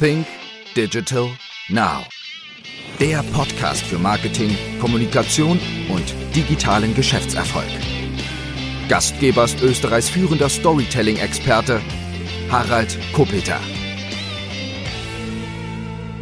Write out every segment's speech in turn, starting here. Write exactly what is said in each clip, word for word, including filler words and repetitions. Think Digital Now. Der Podcast für Marketing, Kommunikation und digitalen Geschäftserfolg. Gastgeber ist Österreichs führender Storytelling-Experte Harald Kopeter.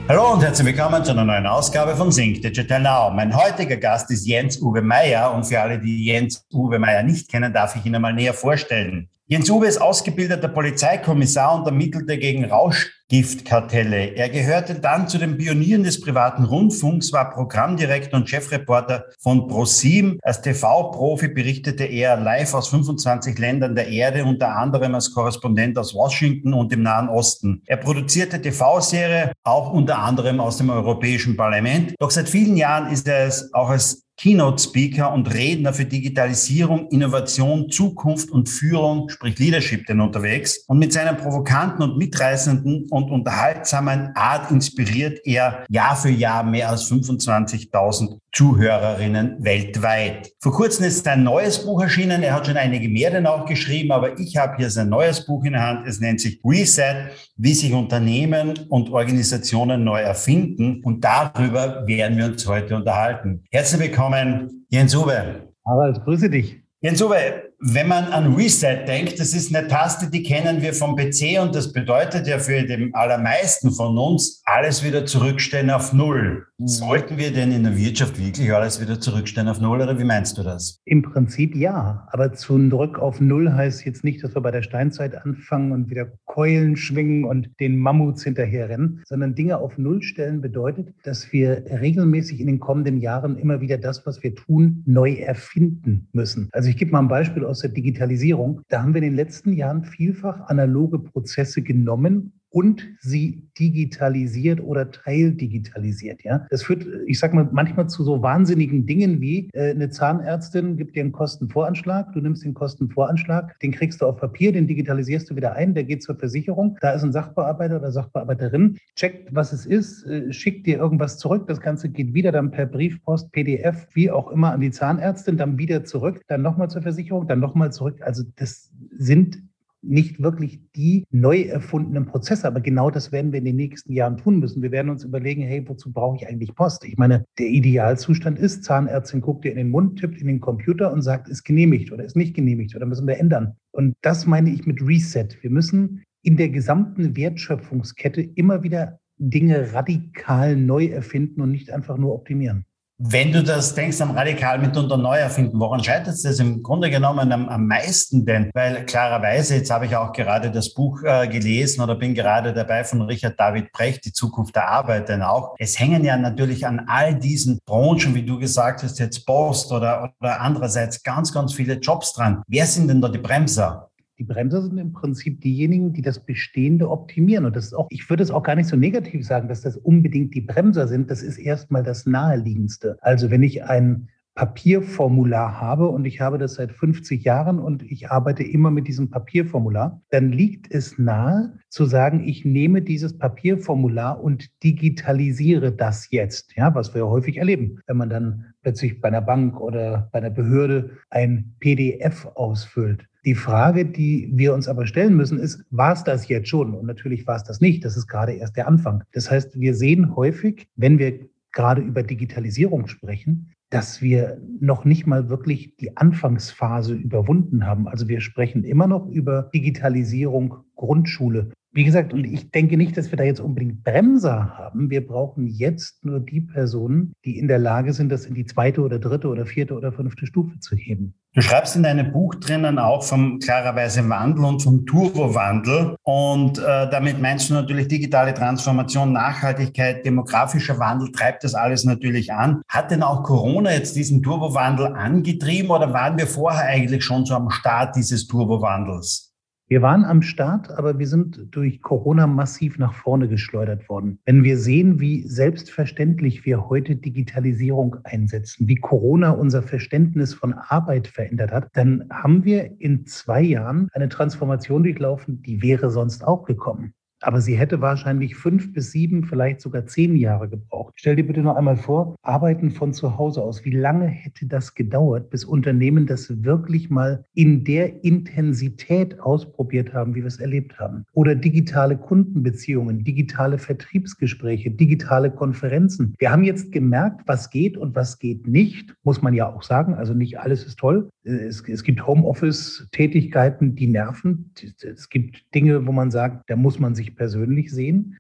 Hallo und herzlich willkommen zu einer neuen Ausgabe von Think Digital Now. Mein heutiger Gast ist Jens-Uwe Meyer und für alle, die Jens-Uwe Meyer nicht kennen, darf ich ihn einmal näher vorstellen. Jens-Uwe ist ausgebildeter Polizeikommissar und ermittelte gegen Rauschgiftkartelle. Er gehörte dann zu den Pionieren des privaten Rundfunks, war Programmdirektor und Chefreporter von ProSieben. Als T V-Profi berichtete er live aus fünfundzwanzig Ländern der Erde, unter anderem als Korrespondent aus Washington und dem Nahen Osten. Er produzierte T V-Serien, auch unter anderem aus dem Europäischen Parlament. Doch seit vielen Jahren ist er es auch als Keynote-Speaker und Redner für Digitalisierung, Innovation, Zukunft und Führung, sprich Leadership, denn unterwegs. Und mit seiner provokanten und mitreißenden und unterhaltsamen Art inspiriert er Jahr für Jahr mehr als fünfundzwanzigtausend Zuhörerinnen weltweit. Vor kurzem ist sein neues Buch erschienen. Er hat schon einige mehr denn auch geschrieben, aber ich habe hier sein neues Buch in der Hand. Es nennt sich Reset, wie sich Unternehmen und Organisationen neu erfinden. Und darüber werden wir uns heute unterhalten. Herzlich willkommen, Jens-Uwe. Harald, grüße dich. Jens-Uwe, wenn man an Reset denkt, das ist eine Taste, die kennen wir vom P C und das bedeutet ja für den allermeisten von uns, alles wieder zurückstellen auf Null. Sollten wir denn in der Wirtschaft wirklich alles wieder zurückstellen auf Null oder wie meinst du das? Im Prinzip ja, aber zurück auf Null heißt jetzt nicht, dass wir bei der Steinzeit anfangen und wieder Keulen schwingen und den Mammuts hinterherrennen, sondern Dinge auf Null stellen bedeutet, dass wir regelmäßig in den kommenden Jahren immer wieder das, was wir tun, neu erfinden müssen. Also ich gebe mal ein Beispiel aus der Digitalisierung. Da haben wir in den letzten Jahren vielfach analoge Prozesse genommen und sie digitalisiert oder teildigitalisiert. Ja? Das führt, ich sag mal, manchmal zu so wahnsinnigen Dingen wie äh, eine Zahnärztin gibt dir einen Kostenvoranschlag, du nimmst den Kostenvoranschlag, den kriegst du auf Papier, den digitalisierst du wieder ein, der geht zur Versicherung, da ist ein Sachbearbeiter oder Sachbearbeiterin, checkt, was es ist, äh, schickt dir irgendwas zurück, das Ganze geht wieder dann per Briefpost, P D F, wie auch immer an die Zahnärztin, dann wieder zurück, dann nochmal zur Versicherung, dann nochmal zurück. Also das sind nicht wirklich die neu erfundenen Prozesse, aber genau das werden wir in den nächsten Jahren tun müssen. Wir werden uns überlegen, hey, wozu brauche ich eigentlich Post? Ich meine, der Idealzustand ist, Zahnärztin guckt dir in den Mund, tippt in den Computer und sagt, ist genehmigt oder ist nicht genehmigt oder müssen wir ändern. Und das meine ich mit Reset. Wir müssen in der gesamten Wertschöpfungskette immer wieder Dinge radikal neu erfinden und nicht einfach nur optimieren. Wenn du das denkst, am radikal mitunter neu erfinden, woran scheitert es das im Grunde genommen am, am meisten denn? Weil klarerweise, jetzt habe ich auch gerade das Buch äh, gelesen oder bin gerade dabei von Richard David Precht, die Zukunft der Arbeit denn auch. Es hängen ja natürlich an all diesen Branchen, wie du gesagt hast, jetzt Post oder, oder andererseits ganz, ganz viele Jobs dran. Wer sind denn da die Bremser? Die Bremser sind im Prinzip diejenigen, die das Bestehende optimieren. Und das ist auch, ich würde es auch gar nicht so negativ sagen, dass das unbedingt die Bremser sind. Das ist erstmal das Naheliegendste. Also wenn ich ein Papierformular habe und ich habe das seit fünfzig Jahren und ich arbeite immer mit diesem Papierformular, dann liegt es nahe zu sagen, ich nehme dieses Papierformular und digitalisiere das jetzt, ja, was wir häufig erleben, wenn man dann plötzlich bei einer Bank oder bei einer Behörde ein P D F ausfüllt. Die Frage, die wir uns aber stellen müssen, ist, war es das jetzt schon? Und natürlich war es das nicht. Das ist gerade erst der Anfang. Das heißt, wir sehen häufig, wenn wir gerade über Digitalisierung sprechen, dass wir noch nicht mal wirklich die Anfangsphase überwunden haben. Also wir sprechen immer noch über Digitalisierung Grundschule. Wie gesagt, und ich denke nicht, dass wir da jetzt unbedingt Bremser haben. Wir brauchen jetzt nur die Personen, die in der Lage sind, das in die zweite oder dritte oder vierte oder fünfte Stufe zu heben. Du schreibst in deinem Buch drinnen auch vom klarerweise Wandel und vom Turbowandel. Und äh, damit meinst du natürlich digitale Transformation, Nachhaltigkeit, demografischer Wandel, treibt das alles natürlich an. Hat denn auch Corona jetzt diesen Turbowandel angetrieben oder waren wir vorher eigentlich schon so am Start dieses Turbowandels? Wir waren am Start, aber wir sind durch Corona massiv nach vorne geschleudert worden. Wenn wir sehen, wie selbstverständlich wir heute Digitalisierung einsetzen, wie Corona unser Verständnis von Arbeit verändert hat, dann haben wir in zwei Jahren eine Transformation durchlaufen, die wäre sonst auch gekommen. Aber sie hätte wahrscheinlich fünf bis sieben, vielleicht sogar zehn Jahre gebraucht. Stell dir bitte noch einmal vor, arbeiten von zu Hause aus. Wie lange hätte das gedauert, bis Unternehmen das wirklich mal in der Intensität ausprobiert haben, wie wir es erlebt haben? Oder digitale Kundenbeziehungen, digitale Vertriebsgespräche, digitale Konferenzen. Wir haben jetzt gemerkt, was geht und was geht nicht, muss man ja auch sagen. Also nicht alles ist toll. Es, es gibt Homeoffice-Tätigkeiten, die nerven. Es gibt Dinge, wo man sagt, da muss man sich persönlich sehen.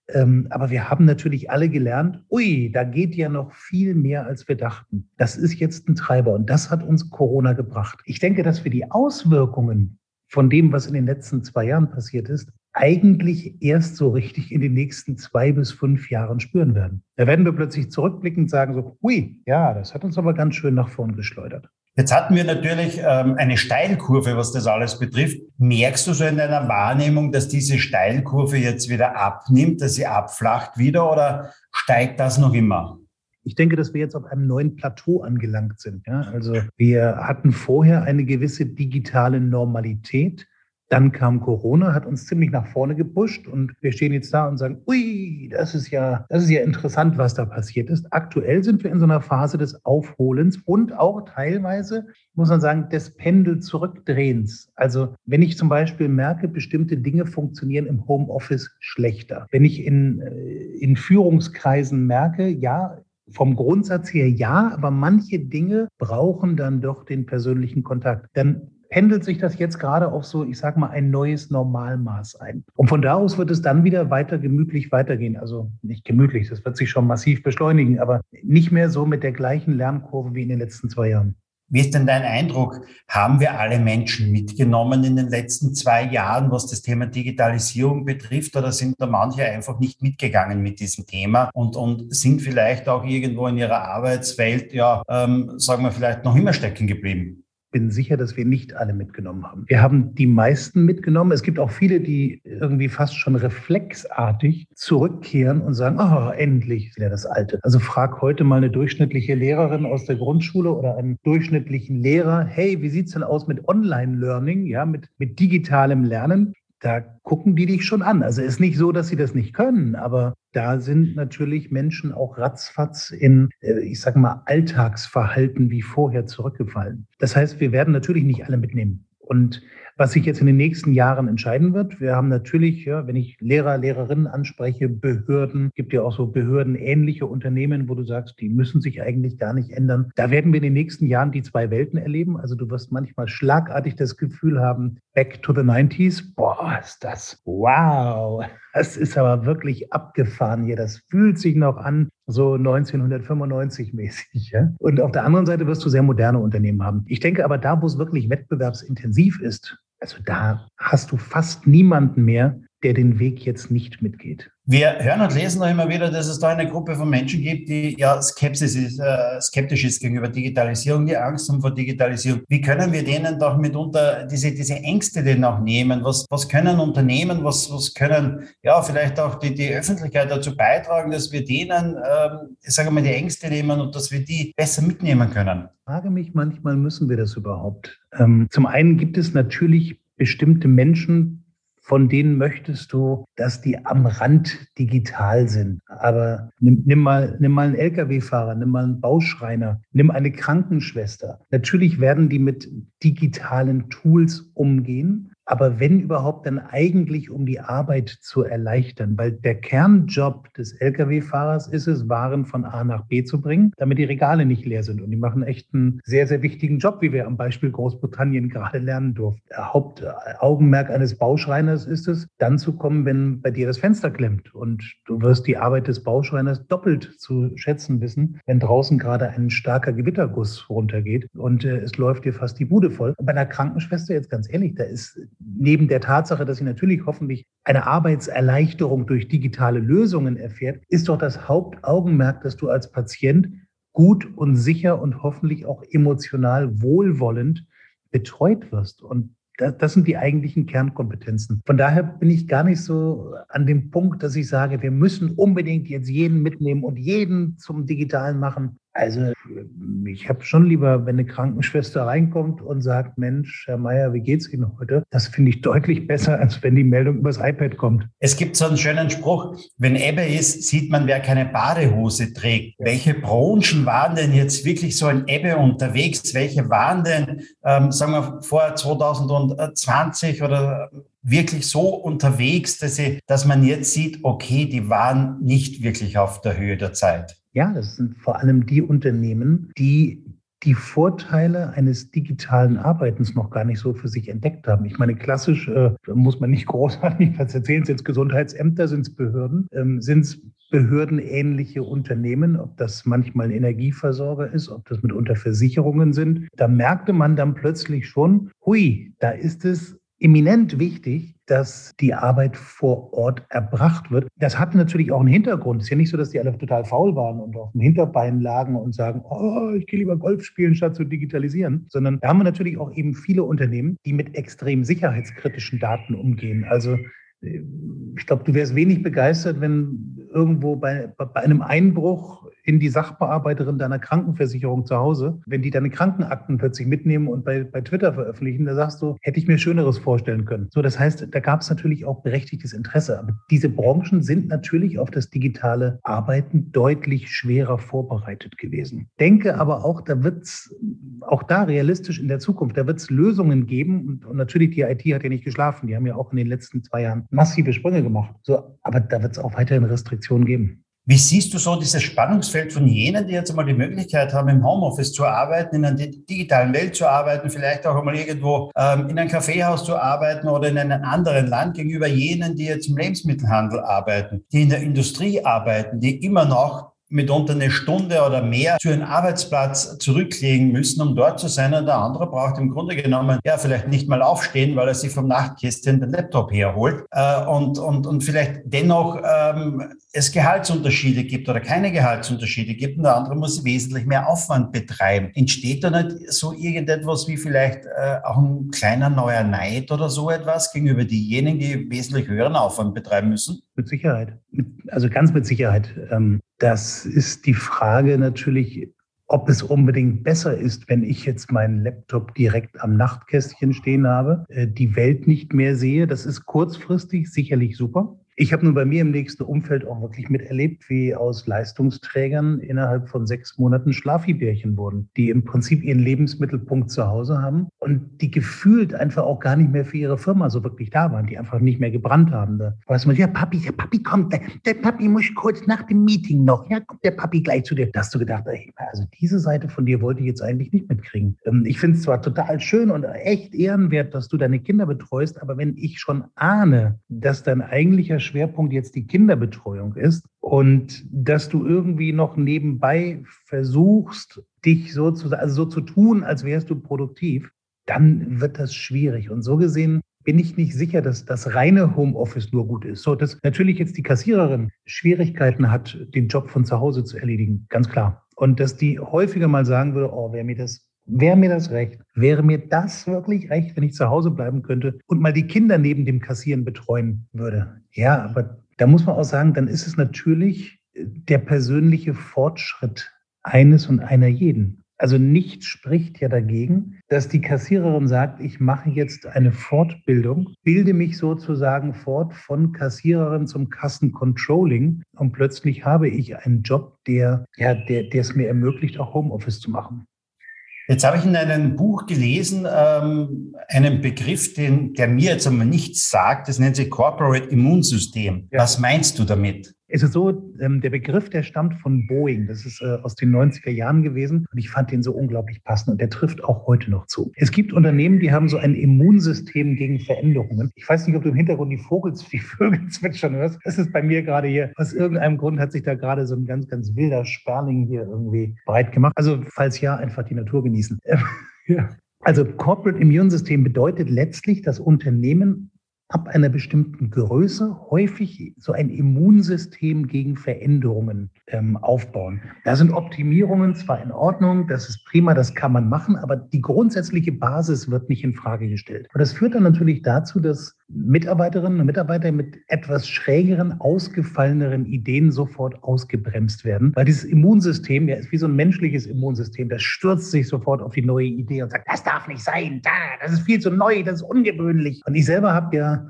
Aber wir haben natürlich alle gelernt, ui, da geht ja noch viel mehr, als wir dachten. Das ist jetzt ein Treiber und das hat uns Corona gebracht. Ich denke, dass wir die Auswirkungen von dem, was in den letzten zwei Jahren passiert ist, eigentlich erst so richtig in den nächsten zwei bis fünf Jahren spüren werden. Da werden wir plötzlich zurückblickend sagen, so, ui, ja, das hat uns aber ganz schön nach vorn geschleudert. Jetzt hatten wir natürlich ähm, eine Steilkurve, was das alles betrifft. Merkst du so in deiner Wahrnehmung, dass diese Steilkurve jetzt wieder abnimmt, dass sie abflacht wieder oder steigt das noch immer? Ich denke, dass wir jetzt auf einem neuen Plateau angelangt sind. Ja? Also wir hatten vorher eine gewisse digitale Normalität. Dann kam Corona, hat uns ziemlich nach vorne gepusht und wir stehen jetzt da und sagen, ui, das ist ja, das ist ja interessant, was da passiert ist. Aktuell sind wir in so einer Phase des Aufholens und auch teilweise, muss man sagen, des Pendel-Zurückdrehens. Also wenn ich zum Beispiel merke, bestimmte Dinge funktionieren im Homeoffice schlechter. Wenn ich in, in Führungskreisen merke, ja, vom Grundsatz her ja, aber manche Dinge brauchen dann doch den persönlichen Kontakt. Dann pendelt sich das jetzt gerade auf so, ich sag mal, ein neues Normalmaß ein. Und von da aus wird es dann wieder weiter gemütlich weitergehen. Also nicht gemütlich, das wird sich schon massiv beschleunigen, aber nicht mehr so mit der gleichen Lernkurve wie in den letzten zwei Jahren. Wie ist denn dein Eindruck? Haben wir alle Menschen mitgenommen in den letzten zwei Jahren, was das Thema Digitalisierung betrifft? Oder sind da manche einfach nicht mitgegangen mit diesem Thema und, und sind vielleicht auch irgendwo in ihrer Arbeitswelt, ja, ähm, sagen wir vielleicht noch immer stecken geblieben? Bin sicher, dass wir nicht alle mitgenommen haben. Wir haben die meisten mitgenommen. Es gibt auch viele, die irgendwie fast schon reflexartig zurückkehren und sagen, oh, endlich wieder das Alte. Also frag heute mal eine durchschnittliche Lehrerin aus der Grundschule oder einen durchschnittlichen Lehrer, hey, wie sieht's denn aus mit Online-Learning, ja, mit, mit digitalem Lernen? Da gucken die dich schon an. Also es ist nicht so, dass sie das nicht können, aber da sind natürlich Menschen auch ratzfatz in, ich sage mal, Alltagsverhalten wie vorher zurückgefallen. Das heißt, wir werden natürlich nicht alle mitnehmen. Und was sich jetzt in den nächsten Jahren entscheiden wird, wir haben natürlich, ja, wenn ich Lehrer, Lehrerinnen anspreche, Behörden, gibt ja auch so behördenähnliche Unternehmen, wo du sagst, die müssen sich eigentlich gar nicht ändern. Da werden wir in den nächsten Jahren die zwei Welten erleben. Also du wirst manchmal schlagartig das Gefühl haben, back to the nineties, boah, ist das, wow, das ist aber wirklich abgefahren hier, das fühlt sich noch an, so neunzehnhundertfünfundneunzig mäßig. Ja? Und auf der anderen Seite wirst du sehr moderne Unternehmen haben. Ich denke aber, da, wo es wirklich wettbewerbsintensiv ist, also da hast du fast niemanden mehr, der den Weg jetzt nicht mitgeht. Wir hören und lesen doch immer wieder, dass es da eine Gruppe von Menschen gibt, die ja skeptisch ist, äh, skeptisch ist gegenüber Digitalisierung, die Angst haben vor Digitalisierung. Wie können wir denen doch mitunter diese, diese Ängste denen auch nehmen? Was, was können Unternehmen, was, was können ja vielleicht auch die, die Öffentlichkeit dazu beitragen, dass wir denen, ähm, ich sage mal, die Ängste nehmen und dass wir die besser mitnehmen können? Ich frage mich manchmal, müssen wir das überhaupt? Ähm, zum einen gibt es natürlich bestimmte Menschen, von denen möchtest du, dass die am Rand digital sind. Aber nimm, nimm mal, nimm mal einen L K W-Fahrer, nimm mal einen Bauschreiner, nimm eine Krankenschwester. Natürlich werden die mit digitalen Tools umgehen, aber wenn überhaupt, dann eigentlich, um die Arbeit zu erleichtern. Weil der Kernjob des L K W-Fahrers ist es, Waren von A nach B zu bringen, damit die Regale nicht leer sind. Und die machen echt einen sehr, sehr wichtigen Job, wie wir am Beispiel Großbritannien gerade lernen durften. Der Hauptaugenmerk eines Bauschreiners ist es, dann zu kommen, wenn bei dir das Fenster klemmt. Und du wirst die Arbeit des Bauschreiners doppelt zu schätzen wissen, wenn draußen gerade ein starker Gewitterguss runtergeht und äh, es läuft dir fast die Bude voll. Und bei einer Krankenschwester, jetzt ganz ehrlich, da ist neben der Tatsache, dass sie natürlich hoffentlich eine Arbeitserleichterung durch digitale Lösungen erfährt, ist doch das Hauptaugenmerk, dass du als Patient gut und sicher und hoffentlich auch emotional wohlwollend betreut wirst. Und das sind die eigentlichen Kernkompetenzen. Von daher bin ich gar nicht so an dem Punkt, dass ich sage, wir müssen unbedingt jetzt jeden mitnehmen und jeden zum Digitalen machen. Also ich habe schon lieber, wenn eine Krankenschwester reinkommt und sagt, Mensch, Herr Meyer, wie geht's Ihnen heute? Das finde ich deutlich besser, als wenn die Meldung übers iPad kommt. Es gibt so einen schönen Spruch, wenn Ebbe ist, sieht man, wer keine Badehose trägt. Ja. Welche Branchen waren denn jetzt wirklich so in Ebbe unterwegs? Welche waren denn, ähm, sagen wir, vor zwanzig zwanzig oder wirklich so unterwegs, dass, sie, dass man jetzt sieht, okay, die waren nicht wirklich auf der Höhe der Zeit? Ja, das sind vor allem die Unternehmen, die die Vorteile eines digitalen Arbeitens noch gar nicht so für sich entdeckt haben. Ich meine, klassisch äh, muss man nicht großartig was erzählen. Sind es Gesundheitsämter, sind es Behörden, ähm, sind es behördenähnliche Unternehmen, ob das manchmal ein Energieversorger ist, ob das mitunter Versicherungen sind. Da merkte man dann plötzlich schon, hui, da ist es eminent wichtig, dass die Arbeit vor Ort erbracht wird. Das hat natürlich auch einen Hintergrund. Es ist ja nicht so, dass die alle total faul waren und auf dem Hinterbein lagen und sagen, oh, ich gehe lieber Golf spielen, statt zu digitalisieren. Sondern da haben wir natürlich auch eben viele Unternehmen, die mit extrem sicherheitskritischen Daten umgehen. Also ich glaube, du wärst wenig begeistert, wenn irgendwo bei, bei einem Einbruch in die Sachbearbeiterin deiner Krankenversicherung zu Hause, wenn die deine Krankenakten plötzlich mitnehmen und bei, bei Twitter veröffentlichen, da sagst du, hätte ich mir Schöneres vorstellen können. So, das heißt, da gab es natürlich auch berechtigtes Interesse. Aber diese Branchen sind natürlich auf das digitale Arbeiten deutlich schwerer vorbereitet gewesen. Denke aber auch, da wird es auch da realistisch in der Zukunft, da wird es Lösungen geben. Und, und natürlich, die I T hat ja nicht geschlafen. Die haben ja auch in den letzten zwei Jahren massive Sprünge gemacht. So, aber da wird es auch weiterhin Restriktionen geben. Wie siehst du so dieses Spannungsfeld von jenen, die jetzt einmal die Möglichkeit haben, im Homeoffice zu arbeiten, in einer digitalen Welt zu arbeiten, vielleicht auch einmal irgendwo ähm, in einem Kaffeehaus zu arbeiten oder in einem anderen Land, gegenüber jenen, die jetzt im Lebensmittelhandel arbeiten, die in der Industrie arbeiten, die immer noch mitunter eine Stunde oder mehr für einen Arbeitsplatz zurücklegen müssen, um dort zu sein. Und der andere braucht im Grunde genommen ja vielleicht nicht mal aufstehen, weil er sich vom Nachtkästchen den Laptop herholt äh, und, und, und vielleicht dennoch ähm, es Gehaltsunterschiede gibt oder keine Gehaltsunterschiede gibt. Und der andere muss wesentlich mehr Aufwand betreiben. Entsteht da nicht so irgendetwas wie vielleicht äh, auch ein kleiner neuer Neid oder so etwas gegenüber denjenigen, die wesentlich höheren Aufwand betreiben müssen? Mit Sicherheit. Also ganz mit Sicherheit. Ähm Das ist die Frage natürlich, ob es unbedingt besser ist, wenn ich jetzt meinen Laptop direkt am Nachtkästchen stehen habe, die Welt nicht mehr sehe. Das ist kurzfristig sicherlich super. Ich habe nun bei mir im nächsten Umfeld auch wirklich miterlebt, wie aus Leistungsträgern innerhalb von sechs Monaten Schlafibärchen wurden, die im Prinzip ihren Lebensmittelpunkt zu Hause haben und die gefühlt einfach auch gar nicht mehr für ihre Firma so wirklich da waren, die einfach nicht mehr gebrannt haben. Da weiß man, ja Papi, ja Papi kommt, der Papi muss kurz nach dem Meeting noch, ja kommt der Papi gleich zu dir. Da hast du gedacht, ey, also diese Seite von dir wollte ich jetzt eigentlich nicht mitkriegen. Ich finde es zwar total schön und echt ehrenwert, dass du deine Kinder betreust, aber wenn ich schon ahne, dass dein eigentlicher Schwerpunkt jetzt die Kinderbetreuung ist und dass du irgendwie noch nebenbei versuchst, dich so zu, also so zu tun, als wärst du produktiv, dann wird das schwierig. Und so gesehen bin ich nicht sicher, dass das reine Homeoffice nur gut ist. So, dass natürlich jetzt die Kassiererin Schwierigkeiten hat, den Job von zu Hause zu erledigen, ganz klar. Und dass die häufiger mal sagen würde, oh, wäre mir das Wäre mir das recht? Wäre mir das wirklich recht, wenn ich zu Hause bleiben könnte und mal die Kinder neben dem Kassieren betreuen würde? Ja, aber da muss man auch sagen, dann ist es natürlich der persönliche Fortschritt eines und einer jeden. Also nichts spricht ja dagegen, dass die Kassiererin sagt, ich mache jetzt eine Fortbildung, bilde mich sozusagen fort von Kassiererin zum Kassencontrolling und plötzlich habe ich einen Job, der, ja, der, der es mir ermöglicht, auch Homeoffice zu machen. Jetzt habe ich in einem Buch gelesen, ähm, einen Begriff, den, der mir jetzt einmal nichts sagt. Das nennt sich Corporate Immunsystem. Ja. Was meinst du damit? Es ist so, ähm, der Begriff, der stammt von Boeing. Das ist äh, aus den neunziger Jahren gewesen. Und ich fand den so unglaublich passend. Und der trifft auch heute noch zu. Es gibt Unternehmen, die haben so ein Immunsystem gegen Veränderungen. Ich weiß nicht, ob du im Hintergrund die, Vogels, die Vögel zwitschern hörst. Das ist bei mir gerade hier. Aus irgendeinem Grund hat sich da gerade so ein ganz, ganz wilder Sperling hier irgendwie breit gemacht. Also falls ja, einfach die Natur genießen. Ja. Also Corporate Immunsystem bedeutet letztlich, dass Unternehmen ab einer bestimmten Größe häufig so ein Immunsystem gegen Veränderungen ähm, aufbauen. Da sind Optimierungen zwar in Ordnung, das ist prima, das kann man machen, aber die grundsätzliche Basis wird nicht in Frage gestellt. Und das führt dann natürlich dazu, dass Mitarbeiterinnen und Mitarbeiter mit etwas schrägeren, ausgefalleneren Ideen sofort ausgebremst werden, weil dieses Immunsystem, ja, ist wie so ein menschliches Immunsystem, das stürzt sich sofort auf die neue Idee und sagt, das darf nicht sein, da, das ist viel zu neu, das ist ungewöhnlich. Und ich selber habe ja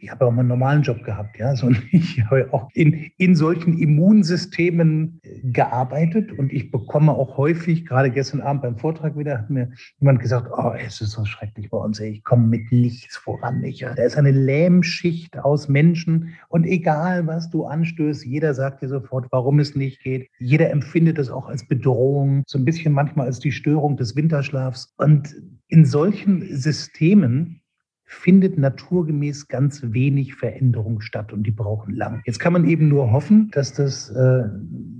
Ich habe ja auch mal einen normalen Job gehabt, ja. So, ich habe auch in, in solchen Immunsystemen gearbeitet und ich bekomme auch häufig, gerade gestern Abend beim Vortrag wieder, hat mir jemand gesagt, oh, es ist so schrecklich bei uns, ich komme mit nichts voran. Ich, da ist eine Lähmschicht aus Menschen und egal, was du anstößt, jeder sagt dir sofort, warum es nicht geht. Jeder empfindet das auch als Bedrohung, so ein bisschen manchmal als die Störung des Winterschlafs. Und in solchen Systemen findet naturgemäß ganz wenig Veränderung statt und die brauchen lang. Jetzt kann man eben nur hoffen, dass das äh,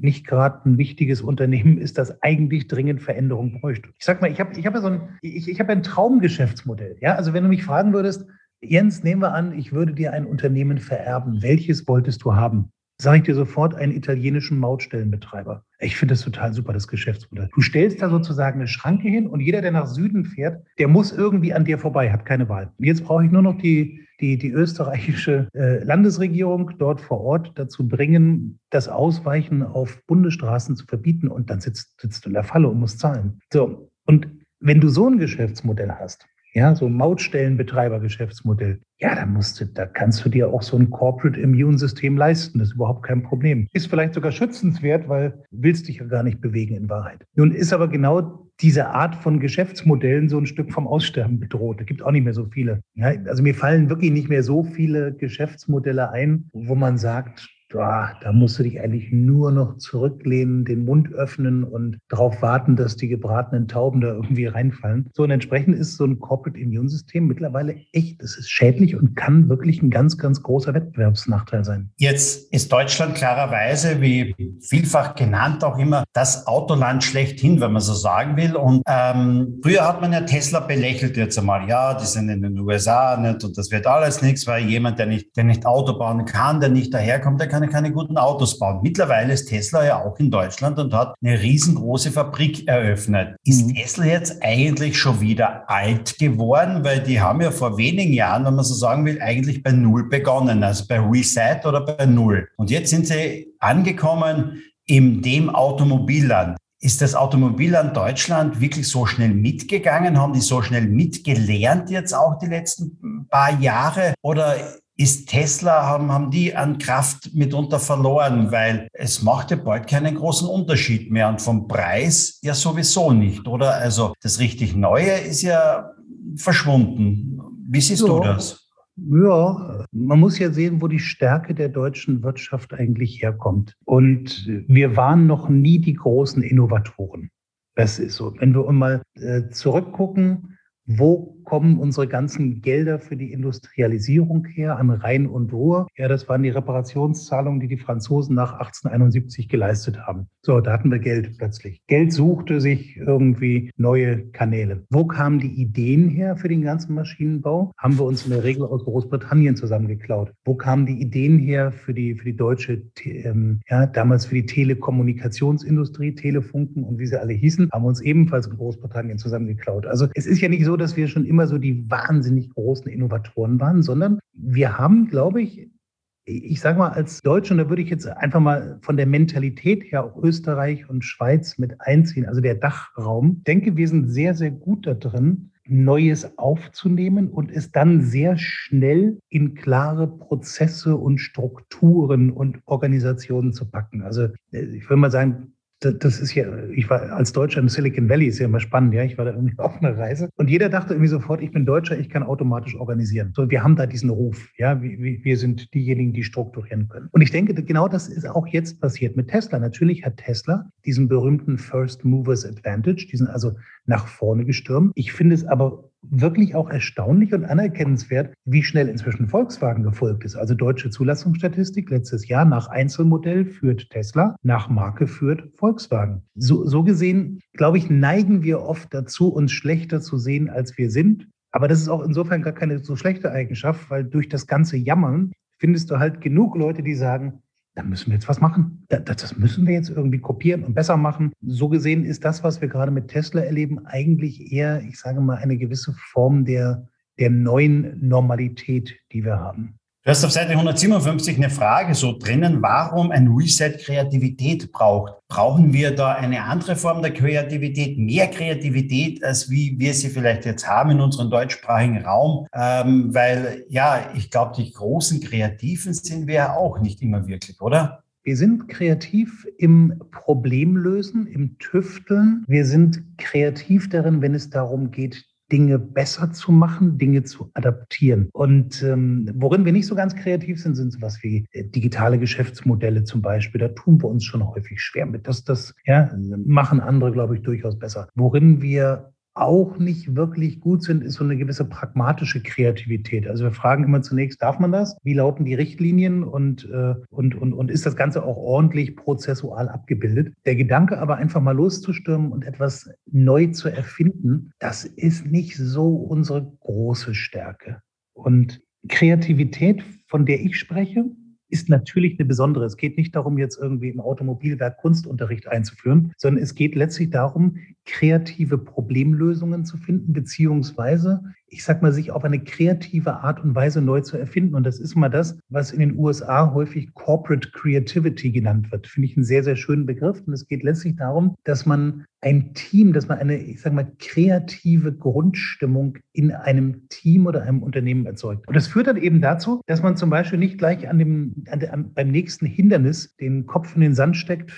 nicht gerade ein wichtiges Unternehmen ist, das eigentlich dringend Veränderung bräuchte. Ich sag mal, ich habe ich hab ja so ein, ich, ich hab ein Traumgeschäftsmodell. Ja? Also wenn du mich fragen würdest, Jens, nehmen wir an, ich würde dir ein Unternehmen vererben. Welches wolltest du haben? Sage ich dir sofort einen italienischen Mautstellenbetreiber. Ich finde das total super, das Geschäftsmodell. Du stellst da sozusagen eine Schranke hin und jeder, der nach Süden fährt, der muss irgendwie an dir vorbei, hat keine Wahl. Und jetzt brauche ich nur noch die, die, die österreichische äh, Landesregierung dort vor Ort dazu bringen, das Ausweichen auf Bundesstraßen zu verbieten und dann sitzt, sitzt du in der Falle und musst zahlen. So, und wenn du so ein Geschäftsmodell hast, ja, so Mautstellenbetreiber-Geschäftsmodell. Ja, da musst du, da kannst du dir auch so ein Corporate-Immune-System leisten. Das ist überhaupt kein Problem. Ist vielleicht sogar schützenswert, weil du willst dich ja gar nicht bewegen in Wahrheit. Nun ist aber genau diese Art von Geschäftsmodellen so ein Stück vom Aussterben bedroht. Es gibt auch nicht mehr so viele. Ja, also mir fallen wirklich nicht mehr so viele Geschäftsmodelle ein, wo man sagt, da musst du dich eigentlich nur noch zurücklehnen, den Mund öffnen und darauf warten, dass die gebratenen Tauben da irgendwie reinfallen. So, und entsprechend ist so ein Corporate-Immune-System mittlerweile echt, das ist schädlich und kann wirklich ein ganz, ganz großer Wettbewerbsnachteil sein. Jetzt ist Deutschland klarerweise, wie vielfach genannt, auch immer das Autoland schlechthin, wenn man so sagen will. Und ähm, früher hat man ja Tesla belächelt jetzt einmal. Ja, die sind in den U S A nicht und das wird alles nichts, weil jemand, der nicht, der nicht Auto bauen kann, der nicht daherkommt, der kann keine guten Autos bauen. Mittlerweile ist Tesla ja auch in Deutschland und hat eine riesengroße Fabrik eröffnet. Ist Tesla jetzt eigentlich schon wieder alt geworden? Weil die haben ja vor wenigen Jahren, wenn man so sagen will, eigentlich bei Null begonnen, also bei Reset oder bei Null. Und jetzt sind sie angekommen in dem Automobilland. Ist das Automobilland Deutschland wirklich so schnell mitgegangen? Haben die so schnell mitgelernt jetzt auch die letzten paar Jahre? Oder ist Tesla, haben, haben die an Kraft mitunter verloren, weil es macht ja bald keinen großen Unterschied mehr und vom Preis ja sowieso nicht, oder? Also das richtig Neue ist ja verschwunden. Wie siehst so. du das? Ja, man muss ja sehen, wo die Stärke der deutschen Wirtschaft eigentlich herkommt. Und wir waren noch nie die großen Innovatoren. Das ist so. Wenn wir mal äh, zurückgucken, wo kommen unsere ganzen Gelder für die Industrialisierung her am Rhein und Ruhr? Ja, das waren die Reparationszahlungen, die die Franzosen nach achtzehnhunderteinundsiebzig geleistet haben. So, da hatten wir Geld plötzlich. Geld suchte sich irgendwie neue Kanäle. Wo kamen die Ideen her für den ganzen Maschinenbau? Haben wir uns in der Regel aus Großbritannien zusammengeklaut. Wo kamen die Ideen her für die, für die deutsche, ähm, ja, damals für die Telekommunikationsindustrie, Telefunken und wie sie alle hießen, haben wir uns ebenfalls in Großbritannien zusammengeklaut. Also es ist ja nicht so, dass wir schon immer so die wahnsinnig großen Innovatoren waren, sondern wir haben, glaube ich, ich sage mal als Deutsche, und da würde ich jetzt einfach mal von der Mentalität her auch Österreich und Schweiz mit einziehen, also der Dachraum, denke, wir sind sehr, sehr gut da drin, Neues aufzunehmen und es dann sehr schnell in klare Prozesse und Strukturen und Organisationen zu packen. Also ich würde mal sagen, das ist ja, ich war als Deutscher im Silicon Valley, ist ja immer spannend, ja. Ich war da irgendwie auf einer Reise und jeder dachte irgendwie sofort, ich bin Deutscher, ich kann automatisch organisieren. So, wir haben da diesen Ruf, ja. Wir, wir sind diejenigen, die strukturieren können. Und ich denke, genau das ist auch jetzt passiert mit Tesla. Natürlich hat Tesla diesen berühmten First Movers Advantage, diesen also nach vorne gestürmt. Ich finde es aber wirklich auch erstaunlich und anerkennenswert, wie schnell inzwischen Volkswagen gefolgt ist. Also deutsche Zulassungsstatistik letztes Jahr, nach Einzelmodell führt Tesla, nach Marke führt Volkswagen. So, so gesehen, glaube ich, neigen wir oft dazu, uns schlechter zu sehen, als wir sind. Aber das ist auch insofern gar keine so schlechte Eigenschaft, weil durch das ganze Jammern findest du halt genug Leute, die sagen, da müssen wir jetzt was machen. Das müssen wir jetzt irgendwie kopieren und besser machen. So gesehen ist das, was wir gerade mit Tesla erleben, eigentlich eher, ich sage mal, eine gewisse Form der, der neuen Normalität, die wir haben. Du hast auf Seite hundertsiebenundfünfzig eine Frage so drinnen, warum ein Reset Kreativität braucht. Brauchen wir da eine andere Form der Kreativität, mehr Kreativität, als wie wir sie vielleicht jetzt haben in unserem deutschsprachigen Raum? Ähm, weil, ja, ich glaube, die großen Kreativen sind wir ja auch nicht immer wirklich, oder? Wir sind kreativ im Problemlösen, im Tüfteln. Wir sind kreativ darin, wenn es darum geht, Dinge besser zu machen, Dinge zu adaptieren. Und ähm, worin wir nicht so ganz kreativ sind, sind sowas wie digitale Geschäftsmodelle zum Beispiel. Da tun wir uns schon häufig schwer mit. Das, das ja, machen andere, glaube ich, durchaus besser. Worin wir auch nicht wirklich gut sind, ist so eine gewisse pragmatische Kreativität. Also wir fragen immer zunächst, darf man das? Wie lauten die Richtlinien? Und, äh, und, und, und ist das Ganze auch ordentlich prozessual abgebildet? Der Gedanke aber einfach mal loszustürmen und etwas neu zu erfinden, das ist nicht so unsere große Stärke. Und Kreativität, von der ich spreche, ist natürlich eine besondere. Es geht nicht darum, jetzt irgendwie im Automobilwerk Kunstunterricht einzuführen, sondern es geht letztlich darum, kreative Problemlösungen zu finden, beziehungsweise, ich sag mal, sich auf eine kreative Art und Weise neu zu erfinden. Und das ist mal das, was in den U S A häufig Corporate Creativity genannt wird. Finde ich einen sehr, sehr schönen Begriff. Und es geht letztlich darum, dass man ein Team, dass man eine, ich sag mal, kreative Grundstimmung in einem Team oder einem Unternehmen erzeugt. Und das führt dann eben dazu, dass man zum Beispiel nicht gleich an dem, an der, an, beim nächsten Hindernis den Kopf in den Sand steckt,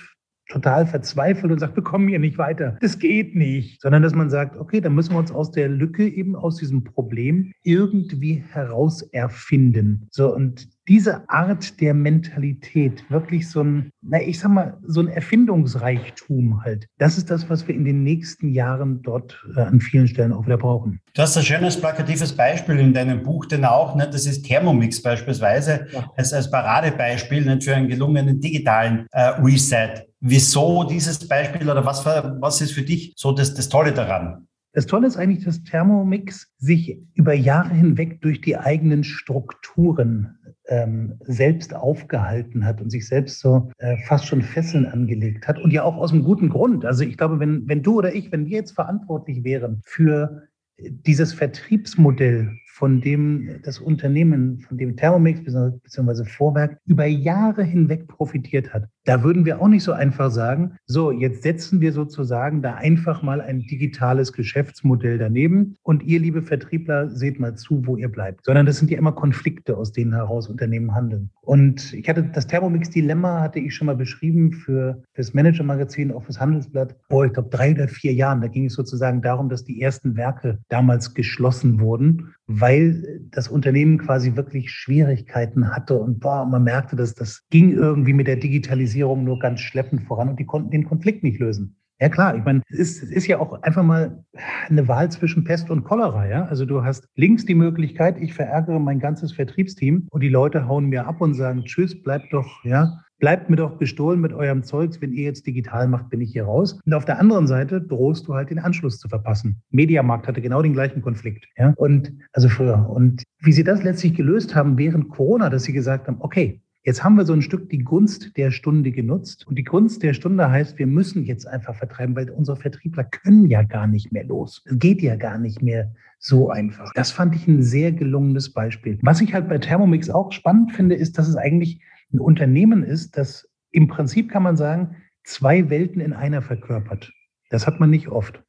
total verzweifelt und sagt, wir kommen hier nicht weiter. Das geht nicht. Sondern dass man sagt, okay, dann müssen wir uns aus der Lücke, eben aus diesem Problem irgendwie heraus erfinden. So, und diese Art der Mentalität, wirklich so ein, na, ich sag mal, so ein Erfindungsreichtum halt, das ist das, was wir in den nächsten Jahren dort äh, an vielen Stellen auch wieder brauchen. Du hast ein schönes plakatives Beispiel in deinem Buch, denn auch, ne, das ist Thermomix beispielsweise, ja. als, als Paradebeispiel, ne, für einen gelungenen digitalen äh, Reset. Wieso dieses Beispiel oder was, für, was ist für dich so das, das Tolle daran? Das Tolle ist eigentlich, dass Thermomix sich über Jahre hinweg durch die eigenen Strukturen ähm, selbst aufgehalten hat und sich selbst so äh, fast schon Fesseln angelegt hat. Und ja auch aus einem guten Grund. Also ich glaube, wenn, wenn du oder ich, wenn wir jetzt verantwortlich wären für dieses Vertriebsmodell, von dem das Unternehmen, von dem Thermomix bzw. Vorwerk über Jahre hinweg profitiert hat, da würden wir auch nicht so einfach sagen, so, jetzt setzen wir sozusagen da einfach mal ein digitales Geschäftsmodell daneben und ihr, liebe Vertriebler, seht mal zu, wo ihr bleibt. Sondern das sind ja immer Konflikte, aus denen heraus Unternehmen handeln. Und ich hatte das Thermomix-Dilemma, hatte ich schon mal beschrieben für das Manager-Magazin, auch fürs Handelsblatt, vor, ich glaube, drei oder vier Jahren. Da ging es sozusagen darum, dass die ersten Werke damals geschlossen wurden, weil das Unternehmen quasi wirklich Schwierigkeiten hatte und boah, man merkte, dass das ging irgendwie mit der Digitalisierung nur ganz schleppend voran und die konnten den Konflikt nicht lösen. Ja klar, ich meine, es ist, es ist ja auch einfach mal eine Wahl zwischen Pest und Cholera, ja? Also du hast links die Möglichkeit, ich verärgere mein ganzes Vertriebsteam und die Leute hauen mir ab und sagen, tschüss, bleibt doch, ja, bleibt mir doch gestohlen mit eurem Zeugs, wenn ihr jetzt digital macht, bin ich hier raus. Und auf der anderen Seite drohst du halt den Anschluss zu verpassen. Mediamarkt hatte genau den gleichen Konflikt, ja? Und also früher. Und wie sie das letztlich gelöst haben während Corona, dass sie gesagt haben, okay, jetzt haben wir so ein Stück die Gunst der Stunde genutzt. Und die Gunst der Stunde heißt, wir müssen jetzt einfach vertreiben, weil unsere Vertriebler können ja gar nicht mehr los. Es geht ja gar nicht mehr so einfach. Das fand ich ein sehr gelungenes Beispiel. Was ich halt bei Thermomix auch spannend finde, ist, dass es eigentlich ein Unternehmen ist, das im Prinzip, kann man sagen, zwei Welten in einer verkörpert. Das hat man nicht oft.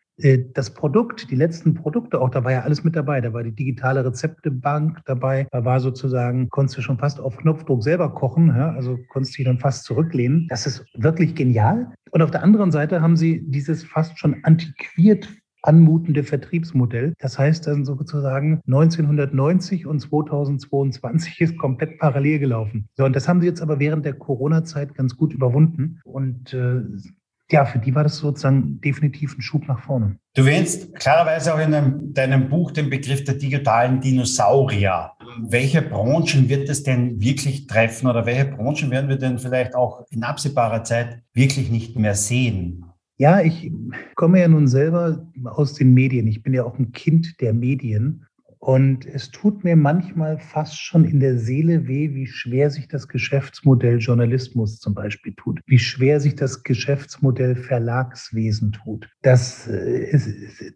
Das Produkt, die letzten Produkte auch, da war ja alles mit dabei. Da war die digitale Rezeptebank dabei. Da war sozusagen, konntest du schon fast auf Knopfdruck selber kochen. Ja? Also konntest du dich dann fast zurücklehnen. Das ist wirklich genial. Und auf der anderen Seite haben sie dieses fast schon antiquiert anmutende Vertriebsmodell. Das heißt dann sozusagen neunzehnhundertneunzig und zweitausendzweiundzwanzig ist komplett parallel gelaufen. So, und das haben sie jetzt aber während der Corona-Zeit ganz gut überwunden. Und äh, ja, für die war das sozusagen definitiv ein Schub nach vorne. Du wählst klarerweise auch in deinem, deinem Buch den Begriff der digitalen Dinosaurier. Welche Branchen wird es denn wirklich treffen oder welche Branchen werden wir denn vielleicht auch in absehbarer Zeit wirklich nicht mehr sehen? Ja, ich komme ja nun selber aus den Medien. Ich bin ja auch ein Kind der Medien. Und es tut mir manchmal fast schon in der Seele weh, wie schwer sich das Geschäftsmodell Journalismus zum Beispiel tut, wie schwer sich das Geschäftsmodell Verlagswesen tut. Das, es,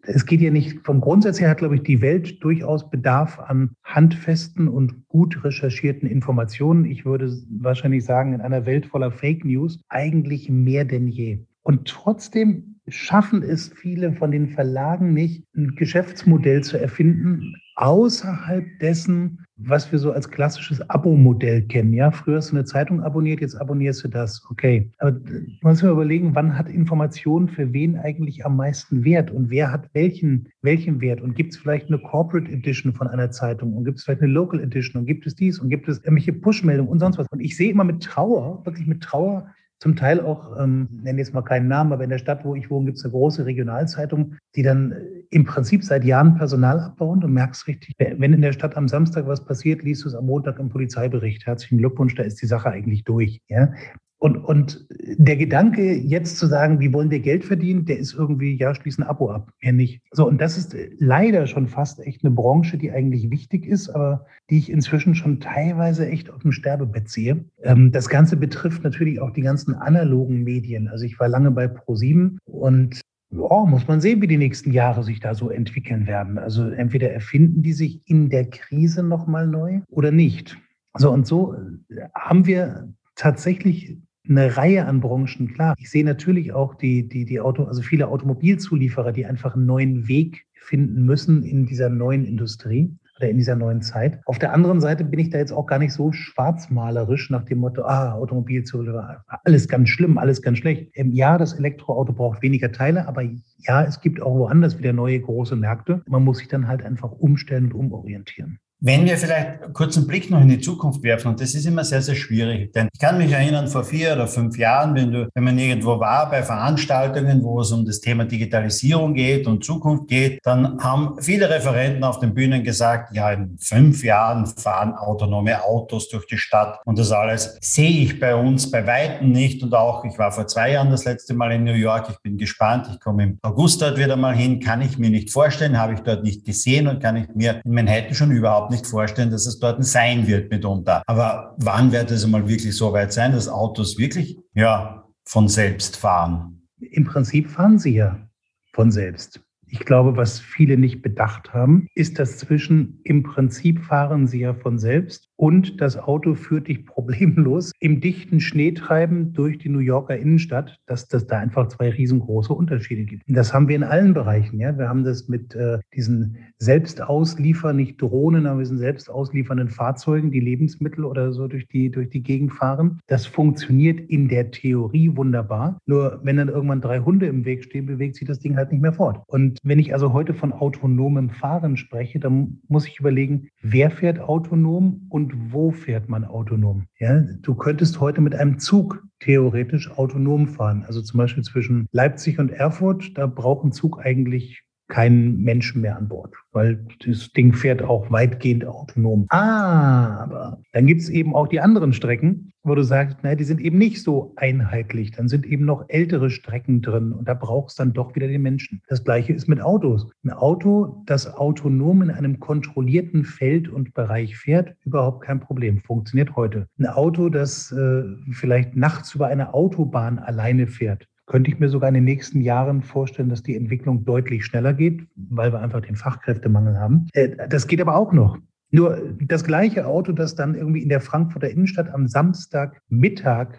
es geht ja nicht, vom Grundsatz her hat, glaube ich, die Welt durchaus Bedarf an handfesten und gut recherchierten Informationen. Ich würde wahrscheinlich sagen, in einer Welt voller Fake News eigentlich mehr denn je. Und trotzdem schaffen es viele von den Verlagen nicht, ein Geschäftsmodell zu erfinden, außerhalb dessen, was wir so als klassisches Abo-Modell kennen. Ja, früher hast du eine Zeitung abonniert, jetzt abonnierst du das. Okay, aber man muss mal überlegen, wann hat Information für wen eigentlich am meisten Wert und wer hat welchen, welchen Wert? Und gibt es vielleicht eine Corporate Edition von einer Zeitung und gibt es vielleicht eine Local Edition und gibt es dies und gibt es irgendwelche Push-Meldungen und sonst was? Und ich sehe immer mit Trauer, wirklich mit Trauer, zum Teil auch, ähm, nenne jetzt mal keinen Namen, aber in der Stadt, wo ich wohne, gibt es eine große Regionalzeitung, die dann im Prinzip seit Jahren Personal abbauen. Du merkst richtig, wenn in der Stadt am Samstag was passiert, liest du es am Montag im Polizeibericht. Herzlichen Glückwunsch, da ist die Sache eigentlich durch. Ja? Und, und der Gedanke, jetzt zu sagen, wie wollen wir Geld verdienen, der ist irgendwie, ja, schließen Abo ab, mehr nicht. So, und das ist leider schon fast echt eine Branche, die eigentlich wichtig ist, aber die ich inzwischen schon teilweise echt auf dem Sterbebett sehe. Ähm, das Ganze betrifft natürlich auch die ganzen analogen Medien. Also ich war lange bei ProSieben und ja, muss man sehen, wie die nächsten Jahre sich da so entwickeln werden. Also entweder erfinden die sich in der Krise nochmal neu oder nicht. So, und so haben wir tatsächlich eine Reihe an Branchen, klar. Ich sehe natürlich auch die, die, die Auto, also viele Automobilzulieferer, die einfach einen neuen Weg finden müssen in dieser neuen Industrie oder in dieser neuen Zeit. Auf der anderen Seite bin ich da jetzt auch gar nicht so schwarzmalerisch nach dem Motto, ah, Automobilzulieferer, alles ganz schlimm, alles ganz schlecht. Ja, das Elektroauto braucht weniger Teile, aber ja, es gibt auch woanders wieder neue große Märkte. Man muss sich dann halt einfach umstellen und umorientieren. Wenn wir vielleicht kurz einen Blick noch in die Zukunft werfen, und das ist immer sehr, sehr schwierig, denn ich kann mich erinnern, vor vier oder fünf Jahren, wenn du, wenn man irgendwo war bei Veranstaltungen, wo es um das Thema Digitalisierung geht und Zukunft geht, dann haben viele Referenten auf den Bühnen gesagt, ja, in fünf Jahren fahren autonome Autos durch die Stadt und das alles sehe ich bei uns bei Weitem nicht. Und auch, ich war vor zwei Jahren das letzte Mal in New York, ich bin gespannt, ich komme im August dort wieder mal hin, kann ich mir nicht vorstellen, habe ich dort nicht gesehen und kann ich mir in Manhattan schon überhaupt nicht vorstellen, dass es dort sein wird mitunter. Aber wann wird es einmal wirklich so weit sein, dass Autos wirklich ja, von selbst fahren? Im Prinzip fahren sie ja von selbst. Ich glaube, was viele nicht bedacht haben, ist, dass zwischen im Prinzip fahren sie ja von selbst und das Auto führt dich problemlos im dichten Schneetreiben durch die New Yorker Innenstadt, dass das da einfach zwei riesengroße Unterschiede gibt. Und das haben wir in allen Bereichen. Ja, wir haben das mit äh, diesen Selbstausliefern, nicht Drohnen, aber diesen selbstausliefernden Fahrzeugen, die Lebensmittel oder so durch die, durch die Gegend fahren. Das funktioniert in der Theorie wunderbar. Nur wenn dann irgendwann drei Hunde im Weg stehen, bewegt sich das Ding halt nicht mehr fort. Und wenn ich also heute von autonomem Fahren spreche, dann muss ich überlegen, wer fährt autonom und wo fährt man autonom? Ja, du könntest heute mit einem Zug theoretisch autonom fahren. Also zum Beispiel zwischen Leipzig und Erfurt, da braucht ein Zug eigentlich keinen Menschen mehr an Bord, weil das Ding fährt auch weitgehend autonom. Ah, aber dann gibt es eben auch die anderen Strecken, wo du sagst, naja, die sind eben nicht so einheitlich. Dann sind eben noch ältere Strecken drin und da brauchst du dann doch wieder den Menschen. Das Gleiche ist mit Autos. Ein Auto, das autonom in einem kontrollierten Feld und Bereich fährt, überhaupt kein Problem, funktioniert heute. Ein Auto, das äh, vielleicht nachts über eine Autobahn alleine fährt, könnte ich mir sogar in den nächsten Jahren vorstellen, dass die Entwicklung deutlich schneller geht, weil wir einfach den Fachkräftemangel haben. Das geht aber auch noch. Nur das gleiche Auto, das dann irgendwie in der Frankfurter Innenstadt am Samstagmittag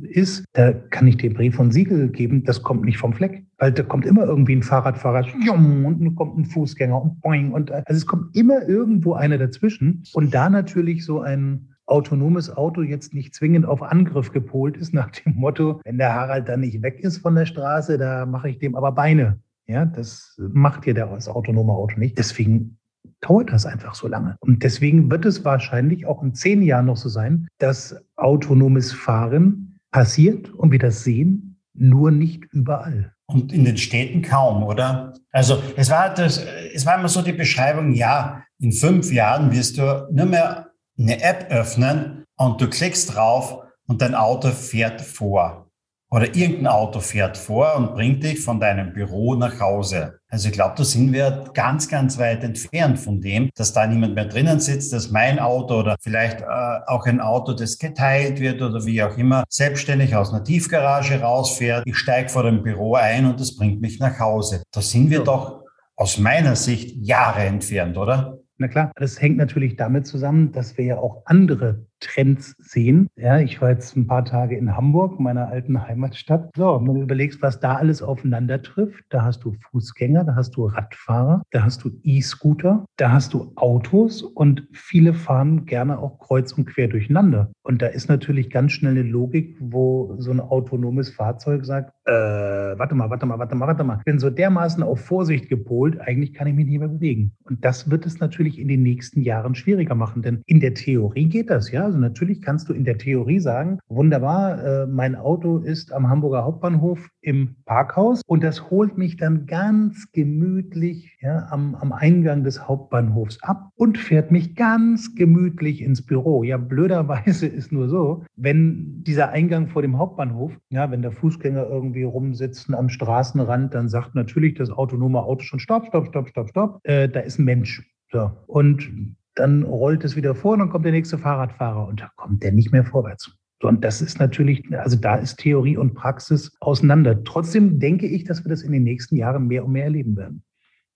ist, da kann ich den Brief und Siegel geben, das kommt nicht vom Fleck. Weil da kommt immer irgendwie ein Fahrradfahrer und dann kommt ein Fußgänger und boing. Und, also es kommt immer irgendwo einer dazwischen. Und da natürlich so ein autonomes Auto jetzt nicht zwingend auf Angriff gepolt ist, nach dem Motto, wenn der Harald dann nicht weg ist von der Straße, da mache ich dem aber Beine. Ja, das macht ja das autonome Auto nicht. Deswegen dauert das einfach so lange. Und deswegen wird es wahrscheinlich auch in zehn Jahren noch so sein, dass autonomes Fahren passiert und wir das sehen, nur nicht überall. Und in den Städten kaum, oder? Also es war, das, es war immer so die Beschreibung, ja, in fünf Jahren wirst du nur mehr eine App öffnen und du klickst drauf und dein Auto fährt vor. oder irgendein Auto fährt vor und bringt dich von deinem Büro nach Hause. Also ich glaube, da sind wir ganz, ganz weit entfernt von dem, dass da niemand mehr drinnen sitzt, dass mein Auto oder vielleicht äh, auch ein Auto, das geteilt wird oder wie auch immer, selbstständig aus einer Tiefgarage rausfährt. Ich steige vor dem Büro ein und das bringt mich nach Hause. Da sind wir doch aus meiner Sicht Jahre entfernt, oder? Na klar, das hängt natürlich damit zusammen, dass wir ja auch andere Trends sehen. Ja, ich war jetzt ein paar Tage in Hamburg, meiner alten Heimatstadt. So, wenn du überlegst, was da alles aufeinander trifft, da hast du Fußgänger, da hast du Radfahrer, da hast du E-Scooter, da hast du Autos und viele fahren gerne auch kreuz und quer durcheinander. Und da ist natürlich ganz schnell eine Logik, wo so ein autonomes Fahrzeug sagt, äh, warte mal, warte mal, warte mal, warte mal. Ich bin so dermaßen auf Vorsicht gepolt, eigentlich kann ich mich nicht mehr bewegen. Und das wird es natürlich in den nächsten Jahren schwieriger machen, denn in der Theorie geht das, ja. Also natürlich kannst du in der Theorie sagen, wunderbar, mein Auto ist am Hamburger Hauptbahnhof im Parkhaus und das holt mich dann ganz gemütlich ja, am, am Eingang des Hauptbahnhofs ab und fährt mich ganz gemütlich ins Büro. Ja, blöderweise ist nur so, wenn dieser Eingang vor dem Hauptbahnhof, ja, wenn da Fußgänger irgendwie rumsitzen am Straßenrand, dann sagt natürlich das autonome Auto schon Stopp, Stopp, Stopp, Stopp, Stopp, äh, da ist ein Mensch. So. Und dann rollt es wieder vor und dann kommt der nächste Fahrradfahrer und da kommt der nicht mehr vorwärts. Und das ist natürlich, also da ist Theorie und Praxis auseinander. Trotzdem denke ich, dass wir das in den nächsten Jahren mehr und mehr erleben werden.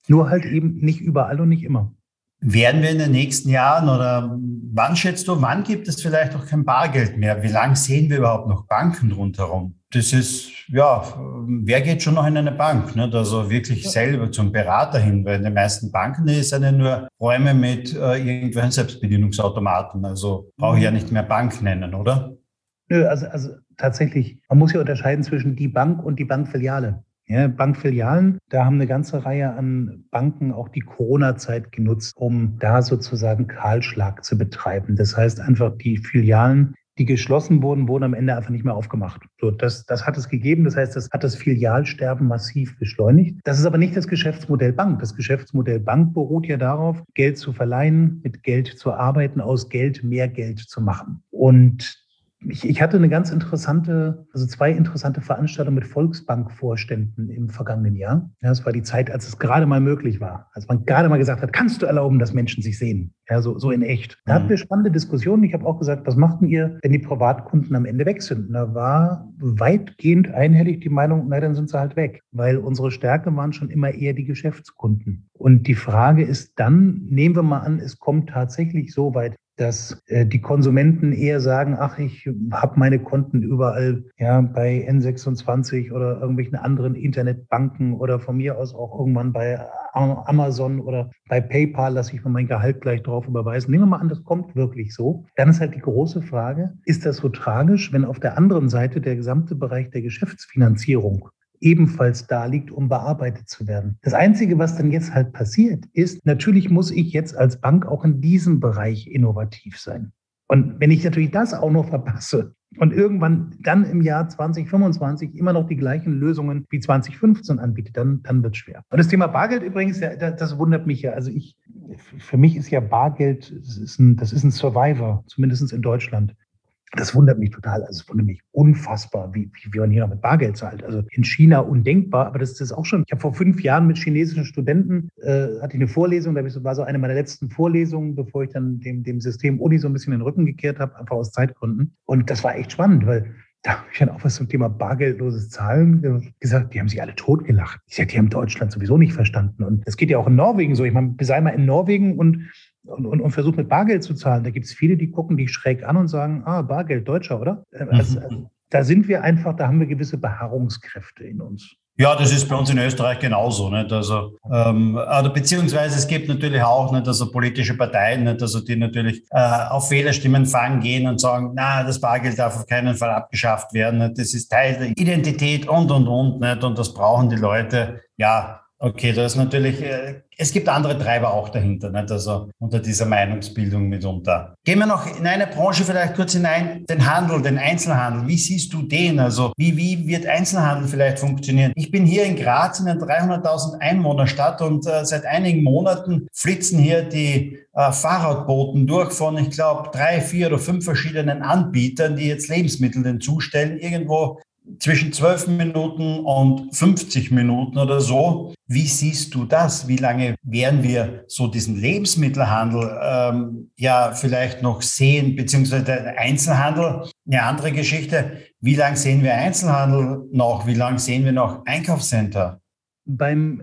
Nur halt eben nicht überall und nicht immer. Werden wir in den nächsten Jahren oder wann schätzt du, wann gibt es vielleicht auch kein Bargeld mehr? Wie lange sehen wir überhaupt noch Banken rundherum? Das ist, ja, wer geht schon noch in eine Bank? Ne? Also wirklich ja. selber zum Berater hin, weil in den meisten Banken sind ja nur Räume mit äh, irgendwelchen Selbstbedienungsautomaten. Also brauche ich ja nicht mehr Bank nennen, oder? Nö, also, also tatsächlich, man muss ja unterscheiden zwischen die Bank und die Bankfiliale. Ja, Bankfilialen, da haben eine ganze Reihe an Banken auch die Corona-Zeit genutzt, um da sozusagen Kahlschlag zu betreiben. Das heißt einfach, die Filialen, die geschlossen wurden, wurden am Ende einfach nicht mehr aufgemacht. So, das, das hat es gegeben. Das heißt, das hat das Filialsterben massiv beschleunigt. Das ist aber nicht das Geschäftsmodell Bank. Das Geschäftsmodell Bank beruht ja darauf, Geld zu verleihen, mit Geld zu arbeiten, aus Geld mehr Geld zu machen. Und Ich, ich hatte eine ganz interessante, also zwei interessante Veranstaltungen mit Volksbankvorständen im vergangenen Jahr. Ja, das war die Zeit, als es gerade mal möglich war, als man gerade mal gesagt hat, kannst du erlauben, dass Menschen sich sehen? Ja, so, so in echt. Da hatten wir spannende Diskussionen. Ich habe auch gesagt, was macht denn ihr, wenn die Privatkunden am Ende weg sind? Und da war weitgehend einhellig die Meinung, na, dann sind sie halt weg, weil unsere Stärke waren schon immer eher die Geschäftskunden. Und die Frage ist dann, nehmen wir mal an, es kommt tatsächlich so weit, dass äh, die Konsumenten eher sagen, ach, ich habe meine Konten überall ja, bei N sechsundzwanzig oder irgendwelchen anderen Internetbanken oder von mir aus auch irgendwann bei Amazon oder bei PayPal lasse ich mir mein Gehalt gleich drauf überweisen. Nehmen wir mal an, das kommt wirklich so. Dann ist halt die große Frage, ist das so tragisch, wenn auf der anderen Seite der gesamte Bereich der Geschäftsfinanzierung ebenfalls da liegt, um bearbeitet zu werden. Das Einzige, was dann jetzt halt passiert, ist, natürlich muss ich jetzt als Bank auch in diesem Bereich innovativ sein. Und wenn ich natürlich das auch noch verpasse und irgendwann dann im Jahr zwanzig fünfundzwanzig immer noch die gleichen Lösungen wie zwanzig fünfzehn anbiete, dann, dann wird es schwer. Und das Thema Bargeld übrigens, ja, das, das wundert mich ja. Also ich, für mich ist ja Bargeld, das ist ein, das ist ein Survivor, zumindest in Deutschland. Das wundert mich total. Also es wundert mich unfassbar, wie, wie man hier noch mit Bargeld zahlt. Also in China undenkbar, aber das ist auch schon. Ich habe vor fünf Jahren mit chinesischen Studenten, äh, hatte ich eine Vorlesung, da war so eine meiner letzten Vorlesungen, bevor ich dann dem, dem System Uni so ein bisschen den Rücken gekehrt habe, einfach aus Zeitgründen. Und das war echt spannend, weil da habe ich dann auch was zum Thema bargeldloses Zahlen gesagt. Die haben sich alle totgelacht. Ich sage, die haben Deutschland sowieso nicht verstanden. Und das geht ja auch in Norwegen so. Ich meine, sei mal in Norwegen und Und, und, und versucht mit Bargeld zu zahlen. Da gibt es viele, die gucken dich schräg an und sagen, ah, Bargeld, Deutscher, oder? Also, also, da sind wir einfach, da haben wir gewisse Beharrungskräfte in uns. Ja, das ist bei uns in Österreich genauso, nicht? Also, ähm, also beziehungsweise es gibt natürlich auch nicht, also politische Parteien, nicht? Also die natürlich äh, auf Wählerstimmen fangen gehen und sagen, na, das Bargeld darf auf keinen Fall abgeschafft werden, nicht? Das ist Teil der Identität und und und nicht? Und das brauchen die Leute, ja. Okay, das ist natürlich, es gibt andere Treiber auch dahinter, nicht? Also unter dieser Meinungsbildung mitunter. Gehen wir noch in eine Branche vielleicht kurz hinein, den Handel, den Einzelhandel. Wie siehst du den? Also wie, wie wird Einzelhandel vielleicht funktionieren? Ich bin hier in Graz in einer dreihunderttausend Einwohnerstadt und äh, seit einigen Monaten flitzen hier die äh, Fahrradboten durch von, ich glaube, drei, vier oder fünf verschiedenen Anbietern, die jetzt Lebensmittel hinzustellen, irgendwo zwischen zwölf Minuten und fünfzig Minuten oder so. Wie siehst du das? Wie lange werden wir so diesen Lebensmittelhandel ähm, ja vielleicht noch sehen, beziehungsweise Einzelhandel? Eine andere Geschichte. Wie lange sehen wir Einzelhandel noch? Wie lange sehen wir noch Einkaufscenter? Beim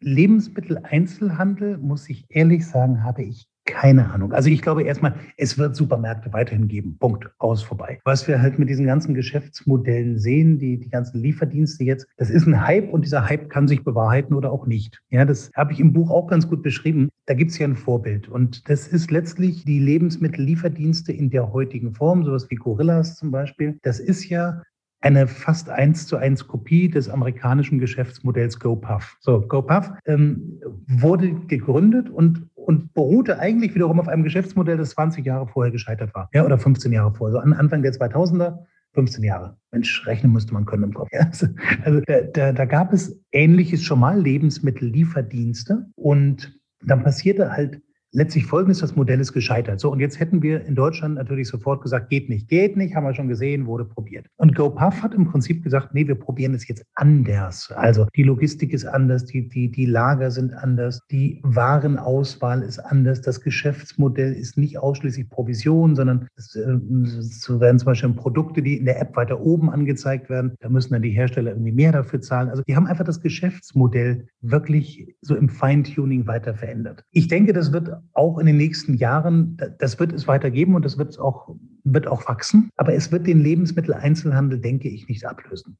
Lebensmitteleinzelhandel, muss ich ehrlich sagen, habe ich keine Ahnung. Also ich glaube erstmal, es wird Supermärkte weiterhin geben. Punkt. Aus, vorbei. Was wir halt mit diesen ganzen Geschäftsmodellen sehen, die, die ganzen Lieferdienste jetzt, das ist ein Hype und dieser Hype kann sich bewahrheiten oder auch nicht. Ja, das habe ich im Buch auch ganz gut beschrieben. Da gibt es ja ein Vorbild und das ist letztlich die Lebensmittellieferdienste in der heutigen Form, sowas wie Gorillas zum Beispiel. Das ist ja eine fast eins zu eins Kopie des amerikanischen Geschäftsmodells GoPuff. So, GoPuff ähm, wurde gegründet und, und beruhte eigentlich wiederum auf einem Geschäftsmodell, das zwanzig Jahre vorher gescheitert war. Ja, oder fünfzehn Jahre vorher. Also Anfang der zweitausender, fünfzehn Jahre. Mensch, rechnen müsste man können im Kopf. Ja, also also da, da, da gab es Ähnliches schon mal, Lebensmittellieferdienste. Und dann passierte halt letztlich Folgendes, das Modell ist gescheitert. So, und jetzt hätten wir in Deutschland natürlich sofort gesagt, geht nicht, geht nicht, haben wir schon gesehen, wurde probiert. Und GoPuff hat im Prinzip gesagt, nee, wir probieren es jetzt anders. Also die Logistik ist anders, die, die, die Lager sind anders, die Warenauswahl ist anders, das Geschäftsmodell ist nicht ausschließlich Provision, sondern es, äh, so werden zum Beispiel Produkte, die in der App weiter oben angezeigt werden, da müssen dann die Hersteller irgendwie mehr dafür zahlen. Also die haben einfach das Geschäftsmodell wirklich so im Feintuning weiter verändert. Ich denke, das wird auch in den nächsten Jahren, das wird es weitergeben und das wird es auch, wird auch wachsen. Aber es wird den Lebensmitteleinzelhandel, denke ich, nicht ablösen.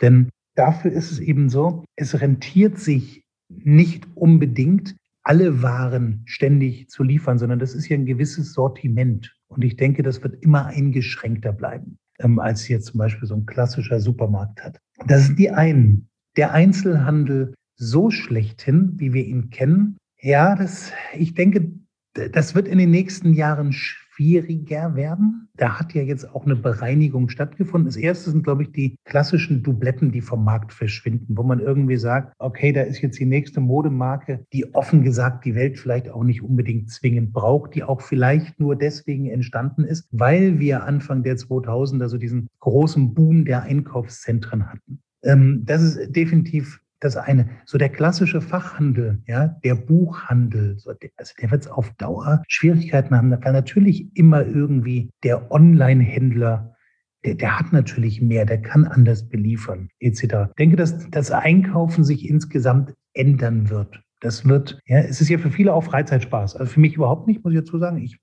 Denn dafür ist es eben so, es rentiert sich nicht unbedingt, alle Waren ständig zu liefern, sondern das ist ja ein gewisses Sortiment. Und ich denke, das wird immer eingeschränkter bleiben, ähm, als jetzt zum Beispiel so ein klassischer Supermarkt hat. Das ist die einen. Der Einzelhandel so schlechthin, wie wir ihn kennen, ja, das, ich denke, das wird in den nächsten Jahren schwieriger werden. Da hat ja jetzt auch eine Bereinigung stattgefunden. Das Erste sind, glaube ich, die klassischen Dubletten, die vom Markt verschwinden, wo man irgendwie sagt, okay, da ist jetzt die nächste Modemarke, die offen gesagt die Welt vielleicht auch nicht unbedingt zwingend braucht, die auch vielleicht nur deswegen entstanden ist, weil wir Anfang der zweitausender so diesen großen Boom der Einkaufszentren hatten. Ähm, das ist definitiv das eine, so der klassische Fachhandel, ja, der Buchhandel, so der, also der wird auf Dauer Schwierigkeiten haben, weil natürlich immer irgendwie der Online-Händler, der, der hat natürlich mehr, der kann anders beliefern, et cetera. Ich denke, dass das Einkaufen sich insgesamt ändern wird. Das wird, ja, es ist ja für viele auch Freizeitspaß. Also für mich überhaupt nicht, muss ich dazu sagen. Ich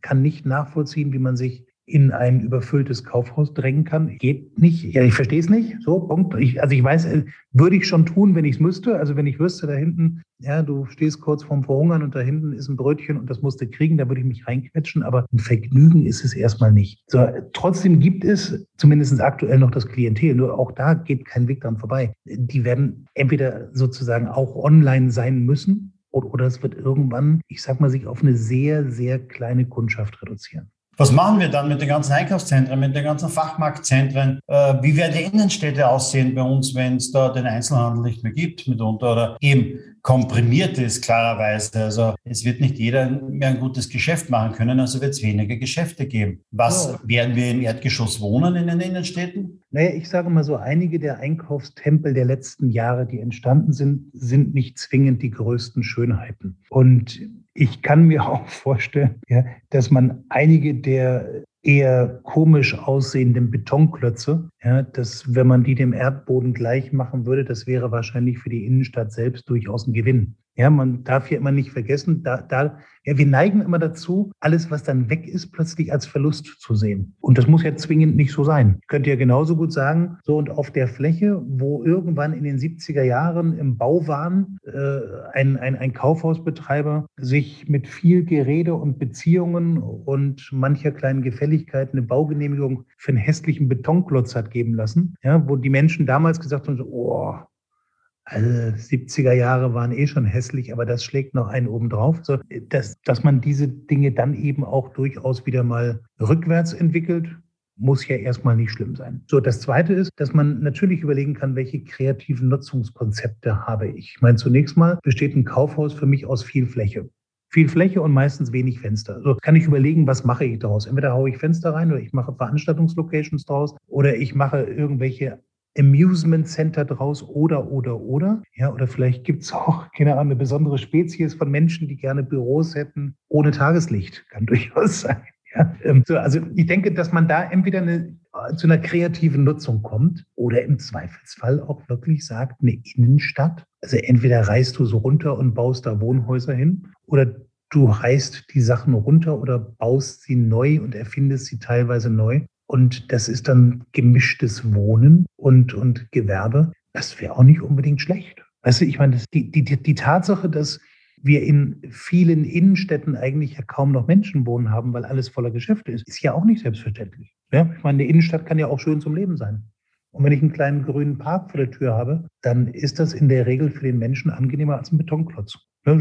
kann nicht nachvollziehen, wie man sich in ein überfülltes Kaufhaus drängen kann. Geht nicht. Ja, ich verstehe es nicht. So, Punkt. Ich, also ich weiß, würde ich schon tun, wenn ich es müsste. Also wenn ich wüsste, da hinten, ja, du stehst kurz vorm Verhungern und da hinten ist ein Brötchen und das musst du kriegen, da würde ich mich reinquetschen. Aber ein Vergnügen ist es erstmal nicht. So, trotzdem gibt es zumindest aktuell noch das Klientel. Nur auch da geht kein Weg dran vorbei. Die werden entweder sozusagen auch online sein müssen oder, oder es wird irgendwann, ich sag mal, sich auf eine sehr, sehr kleine Kundschaft reduzieren. Was machen wir dann mit den ganzen Einkaufszentren, mit den ganzen Fachmarktzentren? Äh, wie werden die Innenstädte aussehen bei uns, wenn es da den Einzelhandel nicht mehr gibt mitunter oder eben komprimiert ist klarerweise? Also es wird nicht jeder mehr ein gutes Geschäft machen können, also wird es weniger Geschäfte geben. Was, oh. werden wir im Erdgeschoss wohnen in den Innenstädten? Naja, ich sage mal so, einige der Einkaufstempel der letzten Jahre, die entstanden sind, sind nicht zwingend die größten Schönheiten. Und ich kann mir auch vorstellen, ja, dass man einige der eher komisch aussehenden Betonklötze, ja, dass wenn man die dem Erdboden gleich machen würde, das wäre wahrscheinlich für die Innenstadt selbst durchaus ein Gewinn. Ja, man darf hier immer nicht vergessen, da, da, ja, wir neigen immer dazu, alles, was dann weg ist, plötzlich als Verlust zu sehen. Und das muss ja zwingend nicht so sein. Ich könnte ja genauso gut sagen, so und auf der Fläche, wo irgendwann in den siebziger Jahren im Bauwahn äh, ein, ein, ein Kaufhausbetreiber sich mit viel Gerede und Beziehungen und mancher kleinen Gefälligkeit eine Baugenehmigung für einen hässlichen Betonklotz hat geben lassen, ja, wo die Menschen damals gesagt haben, so, oh, also siebziger Jahre waren eh schon hässlich, aber das schlägt noch einen obendrauf. So, dass, dass man diese Dinge dann eben auch durchaus wieder mal rückwärts entwickelt, muss ja erstmal nicht schlimm sein. So, das Zweite ist, dass man natürlich überlegen kann, welche kreativen Nutzungskonzepte habe ich. Ich meine, zunächst mal besteht ein Kaufhaus für mich aus viel Fläche. viel Fläche und meistens wenig Fenster. Also kann ich überlegen, was mache ich daraus? Entweder haue ich Fenster rein oder ich mache Veranstaltungslocations draus oder ich mache irgendwelche Amusement Center draus oder, oder, oder. Ja, oder vielleicht gibt es auch, keine Ahnung, eine besondere Spezies von Menschen, die gerne Büros hätten ohne Tageslicht. Kann durchaus sein. Ja. So, also ich denke, dass man da entweder eine, zu einer kreativen Nutzung kommt oder im Zweifelsfall auch wirklich sagt, eine Innenstadt. Also entweder reißt du so runter und baust da Wohnhäuser hin oder du reißt die Sachen runter oder baust sie neu und erfindest sie teilweise neu. Und das ist dann gemischtes Wohnen und, und Gewerbe. Das wäre auch nicht unbedingt schlecht. Weißt du, ich meine, die, die, die Tatsache, dass wir in vielen Innenstädten eigentlich ja kaum noch Menschen wohnen haben, weil alles voller Geschäfte ist, ist ja auch nicht selbstverständlich. Ja? Ich meine, eine Innenstadt kann ja auch schön zum Leben sein. Und wenn ich einen kleinen grünen Park vor der Tür habe, dann ist das in der Regel für den Menschen angenehmer als ein Betonklotz. Ja.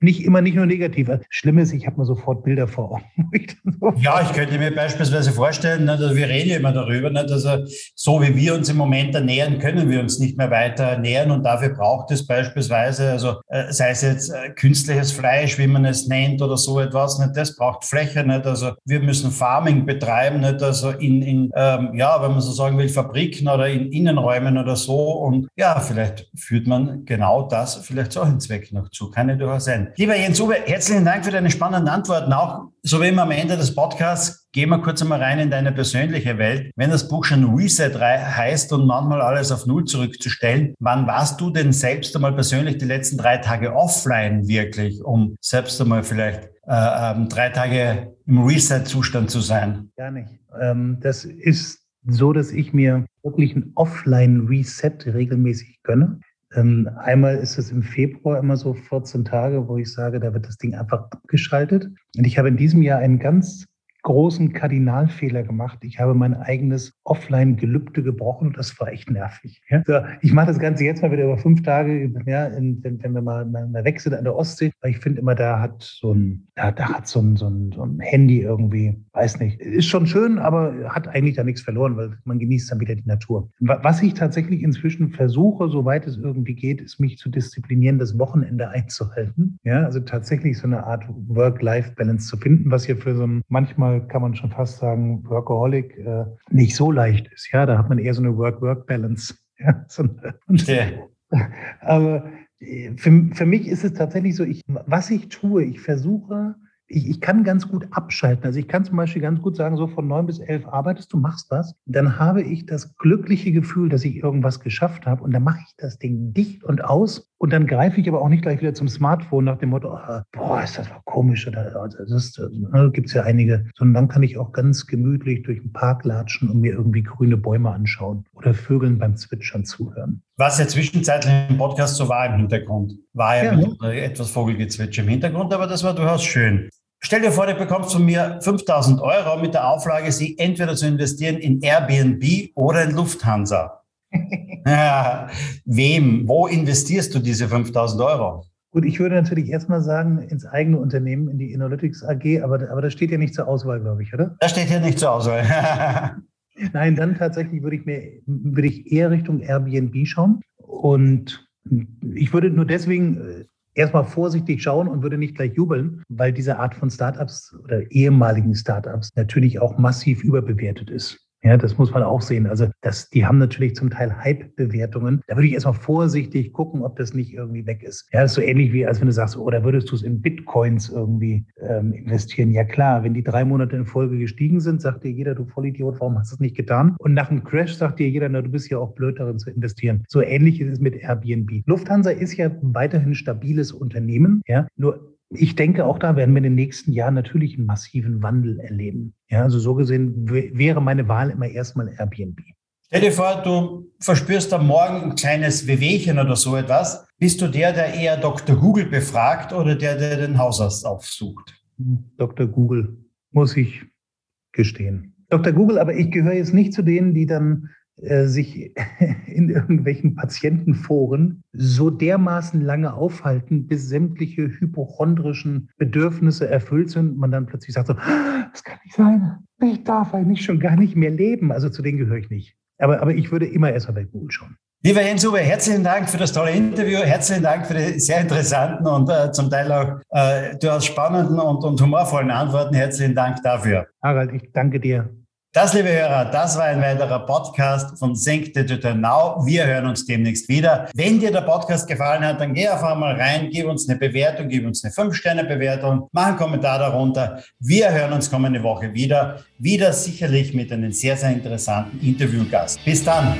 Nicht immer, nicht nur negativ. Schlimm ist, ich habe mir sofort Bilder vor Augen. Ja, ich könnte mir beispielsweise vorstellen, also wir reden ja immer darüber, dass so wie wir uns im Moment ernähren, können wir uns nicht mehr weiter ernähren und dafür braucht es beispielsweise, also sei es jetzt künstliches Fleisch, wie man es nennt oder so etwas, das braucht Fläche. Also wir müssen Farming betreiben, also in, in ja, wenn man so sagen will, Fabriken oder in Innenräumen oder so und ja, vielleicht führt man genau das vielleicht so einen Zweck noch zu. Kann ja durchaus sein. Lieber Jens-Uwe, herzlichen Dank für deine spannenden Antworten. Auch so wie immer am Ende des Podcasts, gehen wir kurz einmal rein in deine persönliche Welt. Wenn das Buch schon Reset heißt und manchmal alles auf Null zurückzustellen, wann warst du denn selbst einmal persönlich die letzten drei Tage offline wirklich, um selbst einmal vielleicht äh, ähm, drei Tage im Reset-Zustand zu sein? Gar nicht. Ähm, das ist so, dass ich mir wirklich ein Offline-Reset regelmäßig gönne. Einmal ist es im Februar immer so vierzehn Tage, wo ich sage, da wird das Ding einfach abgeschaltet. Und ich habe in diesem Jahr einen ganz großen Kardinalfehler gemacht. Ich habe mein eigenes Offline-Gelübde gebrochen und das war echt nervig. Ja? So, ich mache das Ganze jetzt mal wieder über fünf Tage, ja, in, wenn, wenn wir mal, mal weg sind an der Ostsee, weil ich finde immer, da hat so ein, da, da hat so ein, so ein, so ein Handy irgendwie, weiß nicht, ist schon schön, aber hat eigentlich da nichts verloren, weil man genießt dann wieder die Natur. Was ich tatsächlich inzwischen versuche, soweit es irgendwie geht, ist mich zu disziplinieren, das Wochenende einzuhalten. Ja? Also tatsächlich so eine Art Work-Life-Balance zu finden, was hier für so ein manchmal kann man schon fast sagen, Workaholic äh, nicht so leicht ist. Ja, da hat man eher so eine Work-Work-Balance. Ja, so eine, okay. Aber für, für mich ist es tatsächlich so, ich, was ich tue, ich versuche, ich, ich kann ganz gut abschalten. Also ich kann zum Beispiel ganz gut sagen, so von neun bis elf arbeitest, du machst das. Dann habe ich das glückliche Gefühl, dass ich irgendwas geschafft habe und dann mache ich das Ding dicht und aus und dann greife ich aber auch nicht gleich wieder zum Smartphone nach dem Motto, oh, boah, ist das mal komisch oder das ne, gibt es ja einige. Sondern dann kann ich auch ganz gemütlich durch den Park latschen und mir irgendwie grüne Bäume anschauen oder Vögeln beim Zwitschern zuhören. Was ja zwischenzeitlich im Podcast so war im Hintergrund, war ja, ja. etwas Vogelgezwitscher im Hintergrund, aber das war durchaus schön. Stell dir vor, du bekommst von mir fünftausend Euro mit der Auflage, sie entweder zu investieren in Airbnb oder in Lufthansa. Ja, wem, wo investierst du diese fünftausend Euro? Gut, ich würde natürlich erstmal sagen, ins eigene Unternehmen, in die Analytics A G, aber, aber das steht ja nicht zur Auswahl, glaube ich, oder? Das steht ja nicht zur Auswahl. Nein, dann tatsächlich würde ich, mir, würde ich eher Richtung Airbnb schauen. Und ich würde nur deswegen erstmal vorsichtig schauen und würde nicht gleich jubeln, weil diese Art von Startups oder ehemaligen Startups natürlich auch massiv überbewertet ist. Ja, das muss man auch sehen. Also das, die haben natürlich zum Teil Hype-Bewertungen. Da würde ich erstmal vorsichtig gucken, ob das nicht irgendwie weg ist. Ja, das ist so ähnlich wie, als wenn du sagst, oder würdest du es in Bitcoins irgendwie ähm, investieren? Ja klar, wenn die drei Monate in Folge gestiegen sind, sagt dir jeder, du Vollidiot, warum hast du es nicht getan? Und nach dem Crash sagt dir jeder, na, du bist ja auch blöd darin zu investieren. So ähnlich ist es mit Airbnb. Lufthansa ist ja weiterhin ein stabiles Unternehmen. Ja, nur ich denke, auch da werden wir in den nächsten Jahren natürlich einen massiven Wandel erleben. Ja, also so gesehen w- wäre meine Wahl immer erstmal Airbnb. Stell dir vor, du verspürst am Morgen ein kleines Wehwehchen oder so etwas. Bist du der, der eher Doktor Google befragt oder der, der den Hausarzt aufsucht? Doktor Google, muss ich gestehen. Doktor Google, aber ich gehöre jetzt nicht zu denen, die dann sich in irgendwelchen Patientenforen so dermaßen lange aufhalten, bis sämtliche hypochondrischen Bedürfnisse erfüllt sind und man dann plötzlich sagt so, das kann nicht sein, ich darf eigentlich schon gar nicht mehr leben. Also zu denen gehöre ich nicht. Aber, aber ich würde immer erstmal bei Google schauen. Lieber Jens-Uwe, herzlichen Dank für das tolle Interview, herzlichen Dank für die sehr interessanten und äh, zum Teil auch äh, durchaus spannenden und, und humorvollen Antworten. Herzlichen Dank dafür. Harald, ich danke dir. Das, liebe Hörer, das war ein weiterer Podcast von Think Digital Now. Wir hören uns demnächst wieder. Wenn dir der Podcast gefallen hat, dann geh einfach mal rein, gib uns eine Bewertung, gib uns eine fünf Sterne Bewertung, mach einen Kommentar darunter. Wir hören uns kommende Woche wieder, wieder sicherlich mit einem sehr, sehr interessanten Interviewgast. Bis dann.